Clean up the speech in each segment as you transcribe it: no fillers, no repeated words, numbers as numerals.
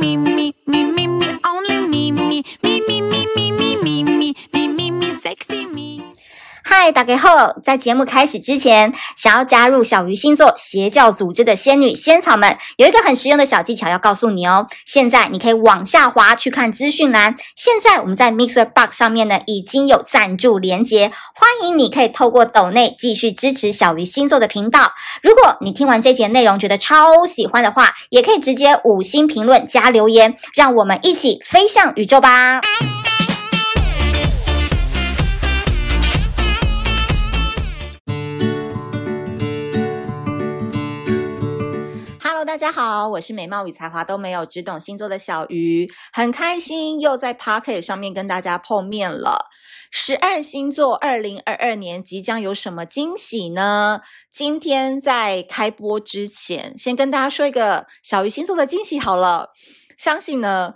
me, me, me, me, me, only me, me, me, me, me, me, me, me, me, me, me, me, sexy me。嗨，大家好！在节目开始之前，想要加入小鱼星座邪教组织的仙女仙草们，有一个很实用的小技巧要告诉你哦。现在你可以往下滑去看资讯栏。现在我们在 MixerBox 上面呢已经有赞助连结，欢迎你可以透过抖内继续支持小鱼星座的频道。如果你听完这节内容觉得超喜欢的话，也可以直接5星评论加留言，让我们一起飞向宇宙吧！大家好，我是美貌与才华都没有，只懂星座的小鱼，很开心又在 Pocket 上面跟大家碰面了。12星座2022年即将有什么惊喜呢？今天在开播之前，先跟大家说一个小鱼星座的惊喜好了。相信呢，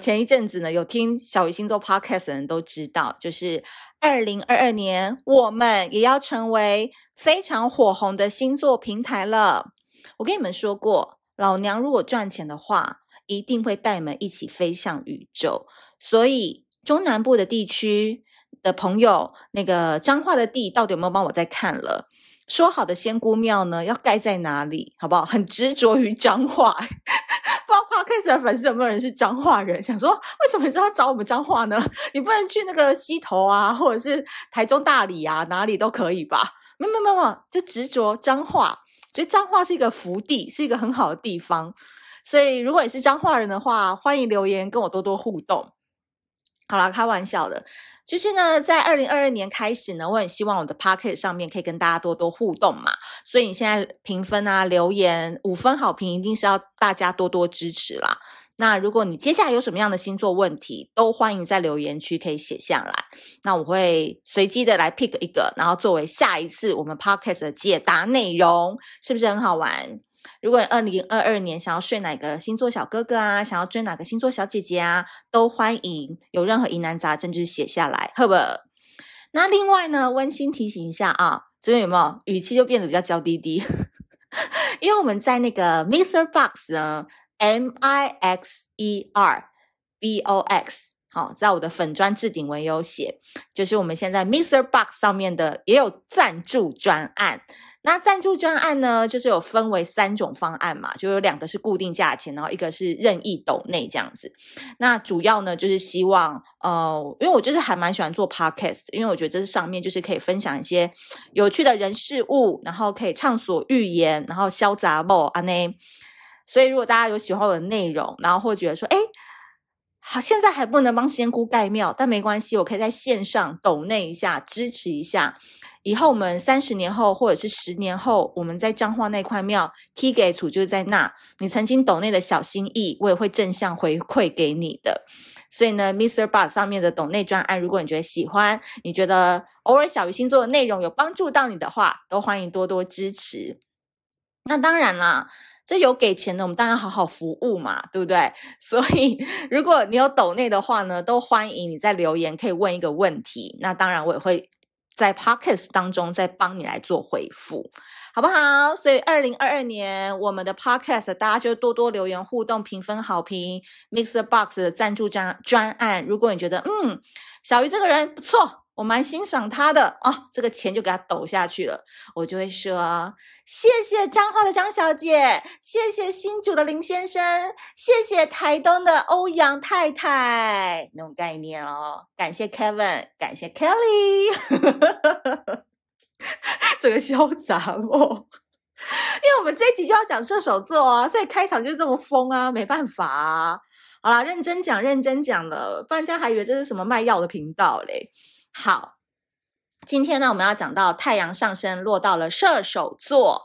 前一阵子呢，有听小鱼星座 Podcast 的人都知道，就是2022年我们也要成为非常火红的星座平台了。我跟你们说过，老娘如果赚钱的话，一定会带你们一起飞向宇宙。所以中南部的地区的朋友，那个彰化的地到底有没有帮我在看了？说好的仙姑庙呢，要盖在哪里？好不好？很执着于彰化。不知道 Podcast 的粉丝有没有人是彰化人？想说为什么是要找我们彰化呢？你不能去那个溪头啊，或者是台中大里啊，哪里都可以吧？没有没有没有，就执着彰化。所以彰化是一个福地，是一个很好的地方，所以如果你是彰化人的话，欢迎留言跟我多多互动。好啦，开玩笑的，就是呢，在2022年开始呢，我很希望我的 Pocket 上面可以跟大家多多互动嘛，所以你现在评分啊、留言、5分好评，一定是要大家多多支持啦。那如果你接下来有什么样的星座问题，都欢迎在留言区可以写下来，那我会随机的来 pick 一个，然后作为下一次我们 podcast 的解答内容，是不是很好玩？如果2022年想要睡哪个星座小哥哥啊，想要追哪个星座小姐姐啊，都欢迎有任何疑难杂症就是写下来，好不好？那另外呢，温馨提醒一下啊，这边有没有语气就变得比较娇滴滴？因为我们在那个 MixerBox 呢。MixerBox， 好，在我的粉专置顶文有写，就是我们现在 MixerBox 上面的也有赞助专案。那赞助专案呢，就是有分为3种方案嘛，就有2个是固定价钱，然后一个是任意抖内这样子。那主要呢，就是希望因为我就是还蛮喜欢做 podcast， 因为我觉得这是上面就是可以分享一些有趣的人事物，然后可以畅所欲言，然后消杂报啊呢。所以如果大家有喜欢我的内容，然后或觉得说，好，现在还不能帮仙姑盖庙，但没关系，我可以在线上抖内一下，支持一下。以后我们30年后或者是10年后，我们在彰化那块庙，起家厝就是在那，你曾经抖内的小心意，我也会正向回馈给你的。所以呢 ，MixerBox 上面的抖内专案，如果你觉得喜欢，你觉得偶尔小鱼星座的内容有帮助到你的话，都欢迎多多支持。那当然啦。这有给钱的，我们当然好好服务嘛，对不对？所以如果你有抖内的话呢，都欢迎你在留言可以问一个问题，那当然我也会在 podcast 当中再帮你来做回复，好不好？所以2022年我们的 podcast 大家就多多留言互动、评分、好评。MixerBox 的赞助专案，如果你觉得小鱼这个人不错，我蛮欣赏他的这个钱就给他抖下去了，我就会说谢谢彰化的张小姐，谢谢新竹的林先生，谢谢台东的欧阳太太，那种概念哦。感谢 Kevin， 感谢 Kelly， 这个潇洒哦。因为我们这一集就要讲射手座啊，所以开场就这么疯啊，没办法啊。好啦，认真讲了，不然人家还以为这是什么卖药的频道嘞。好，今天呢，我们要讲到太阳上升落到了射手座。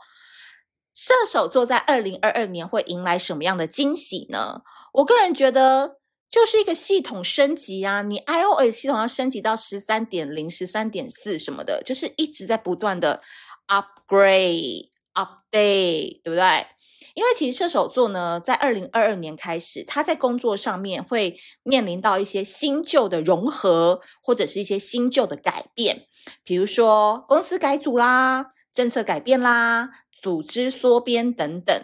射手座在2022年会迎来什么样的惊喜呢？我个人觉得就是一个系统升级啊，你 iOS 系统要升级到 13.0、13.4 什么的，就是一直在不断的 upgrade、update， 对不对？因为其实射手座呢，在2022年开始，他在工作上面会面临到一些新旧的融合，或者是一些新旧的改变，比如说公司改组啦、政策改变啦、组织缩编等等。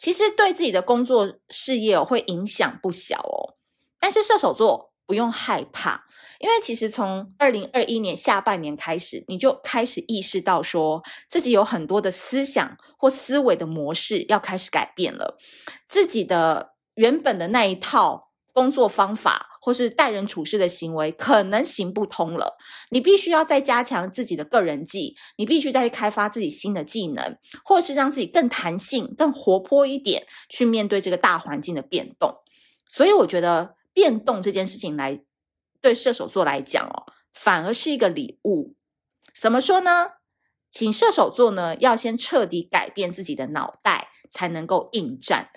其实对自己的工作事业哦，会影响不小哦。但是射手座不用害怕，因为其实从2021年下半年开始，你就开始意识到说自己有很多的思想或思维的模式要开始改变了，自己的原本的那一套工作方法或是待人处事的行为可能行不通了，你必须要再加强自己的个人技，你必须再开发自己新的技能，或是让自己更弹性更活泼一点去面对这个大环境的变动。所以我觉得变动这件事情来对射手座来讲哦，反而是一个礼物。怎么说呢？请射手座呢要先彻底改变自己的脑袋才能够应战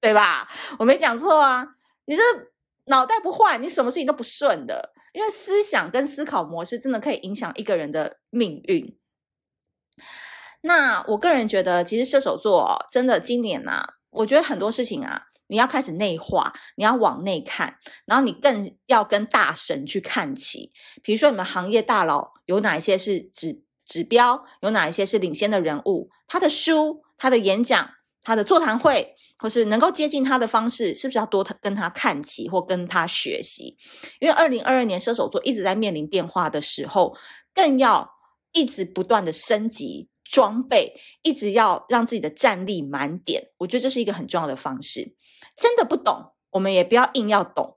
对吧？我没讲错啊，你这脑袋不换，你什么事情都不顺的，因为思想跟思考模式真的可以影响一个人的命运。那我个人觉得其实射手座哦，真的今年啊，我觉得很多事情啊，你要开始内化，你要往内看，然后你更要跟大神去看齐。比如说你们行业大佬有哪一些是指标，有哪一些是领先的人物，他的书，他的演讲，他的座谈会，或是能够接近他的方式，是不是要多跟他看齐或跟他学习？因为2022年射手座一直在面临变化的时候，更要一直不断的升级装备，一直要让自己的战力满点。我觉得这是一个很重要的方式。真的不懂，我们也不要硬要懂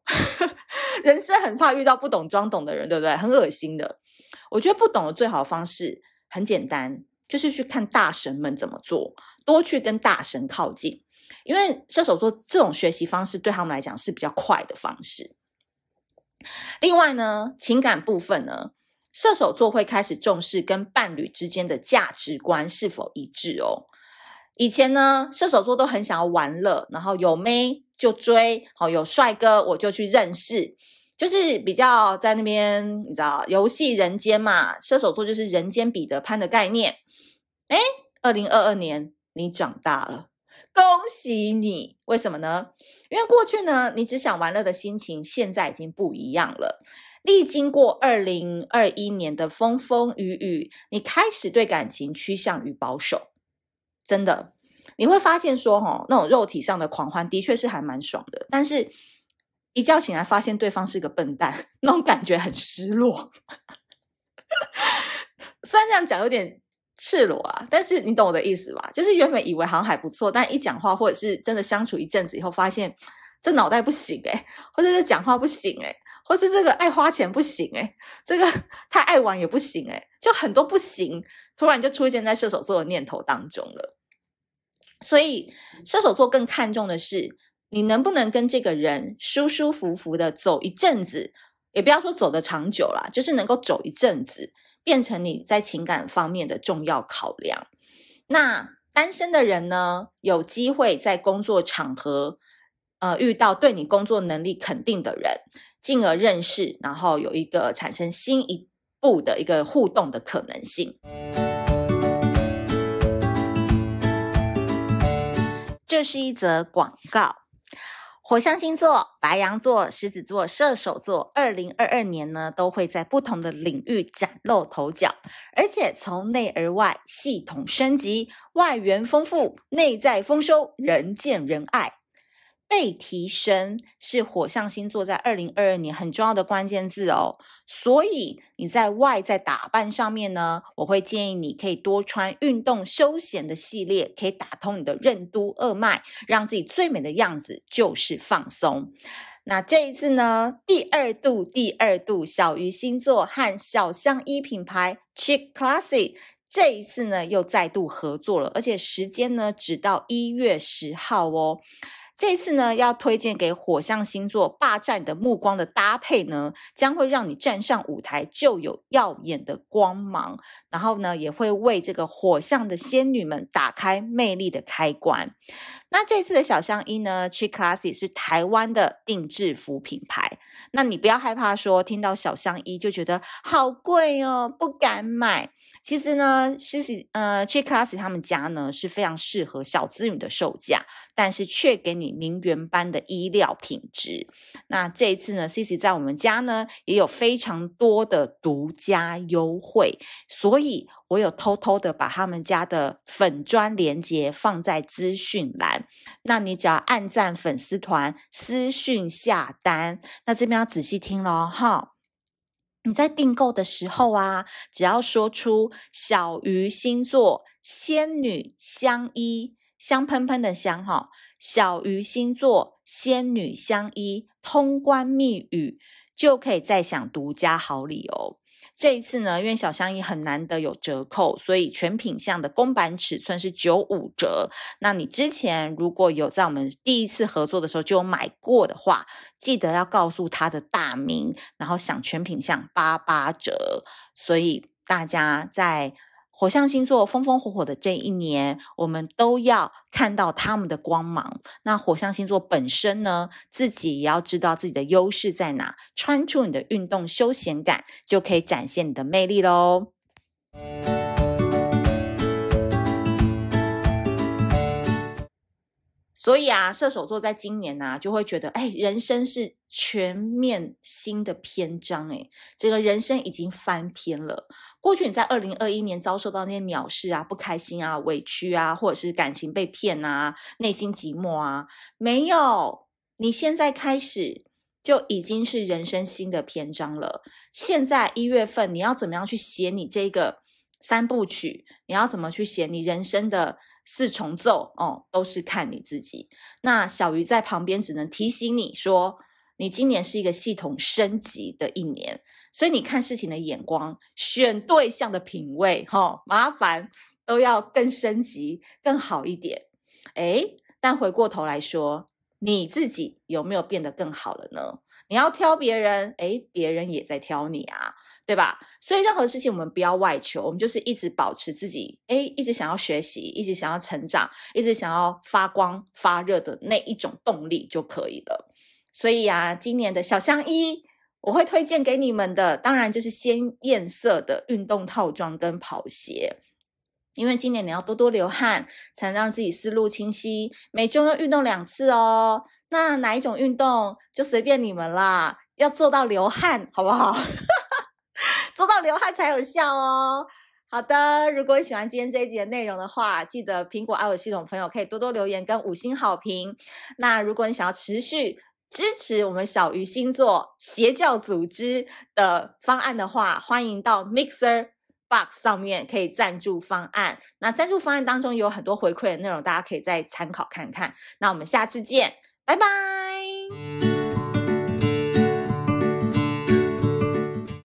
人生很怕遇到不懂装懂的人，对不对？很恶心的。我觉得不懂的最好的方式很简单，就是去看大神们怎么做，多去跟大神靠近，因为射手座这种学习方式对他们来讲是比较快的方式。另外呢，情感部分呢，射手座会开始重视跟伴侣之间的价值观是否一致哦。以前呢，射手座都很想要玩乐，然后有妹就追，有帅哥我就去认识，就是比较在那边，你知道，游戏人间嘛，射手座就是人间彼得潘的概念。诶，2022年你长大了，恭喜你。为什么呢？因为过去呢，你只想玩乐的心情现在已经不一样了。历经过2021年的风风雨雨，你开始对感情趋向于保守。真的，你会发现说那种肉体上的狂欢的确是还蛮爽的，但是一觉醒来发现对方是个笨蛋，那种感觉很失落虽然这样讲有点赤裸啊，但是你懂我的意思吧，就是原本以为好像还不错，但一讲话或者是真的相处一阵子以后发现这脑袋不行或者是讲话不行或是这个爱花钱不行这个太爱玩也不行就很多不行突然就出现在射手座的念头当中了。所以射手座更看重的是你能不能跟这个人舒舒服服的走一阵子，也不要说走得长久啦，就是能够走一阵子，变成你在情感方面的重要考量。那单身的人呢，有机会在工作场合遇到对你工作能力肯定的人，进而认识，然后有一个产生新一步的一个互动的可能性。这是一则广告。火象星座、白羊座、狮子座、射手座2022年呢，都会在不同的领域崭露头角，而且从内而外系统升级，外援丰富，内在丰收，人见人爱。被提升是火象星座在2022年很重要的关键字哦，所以你在外在打扮上面呢，我会建议你可以多穿运动休闲的系列，可以打通你的任督二脉，让自己最美的样子就是放松。那这一次呢，第二度小鱼星座和小象一品牌 Chic Classy 这一次呢又再度合作了，而且时间呢直到1月10号哦。这次呢，要推荐给火象星座霸占你的目光的搭配呢，将会让你站上舞台就有耀眼的光芒，然后呢，也会为这个火象的仙女们打开魅力的开关。那这次的小象衣呢 Chic Classy 是台湾的定制服品牌，那你不要害怕说听到小象衣就觉得好贵哦，不敢买。其实呢Chic Classy 他们家呢是非常适合小资女的售价，但是却给你名媛般的衣料品质。那这一次呢 Cici 在我们家呢也有非常多的独家优惠，所以我有偷偷的把他们家的粉专连结放在资讯栏，那你只要按赞粉丝团私讯下单。那这边要仔细听咯哈，你在订购的时候啊，只要说出小鱼星座仙女相依，香喷喷的香哈，小鱼星座仙女相依通关密语，就可以再享独家好礼哦。这一次呢，因为小香衣很难得有折扣，所以全品项的公版尺寸是95折。那你之前如果有在我们第一次合作的时候就有买过的话，记得要告诉他的大名，然后享全品项88折。所以大家在火象星座风风火火的这一年，我们都要看到他们的光芒。那火象星座本身呢，自己也要知道自己的优势在哪，穿出你的运动休闲感，就可以展现你的魅力咯。所以啊，射手座在今年啊，就会觉得人生是全面新的篇章，这个人生已经翻篇了。过去你在2021年遭受到那些鸟事啊、不开心啊、委屈啊，或者是感情被骗啊、内心寂寞啊，没有，你现在开始就已经是人生新的篇章了。现在1月份你要怎么样去写你这个3部曲，你要怎么去写你人生的4重奏哦，都是看你自己。那小鱼在旁边只能提醒你说，你今年是一个系统升级的一年，所以你看事情的眼光、选对象的品味麻烦都要更升级、更好一点。但回过头来说，你自己有没有变得更好了呢？你要挑别人，别人也在挑你啊，对吧？所以任何事情我们不要外求，我们就是一直保持自己，一直想要学习，一直想要成长，一直想要发光发热的那一种动力就可以了。所以啊，今年的小香衣我会推荐给你们的，当然就是鲜艳色的运动套装跟跑鞋。因为今年你要多多流汗，才能让自己思路清晰，每周要运动2次哦。那哪一种运动就随便你们啦，要做到流汗，好不好？做到流汗才有效哦。好的，如果你喜欢今天这一集的内容的话，记得苹果iOS系统朋友可以多多留言跟5星好评。那如果你想要持续支持我们小鱼星座邪教组织的方案的话，欢迎到 MixerBox 上面可以赞助方案。那赞助方案当中有很多回馈的内容，大家可以再参考看看。那我们下次见，拜拜。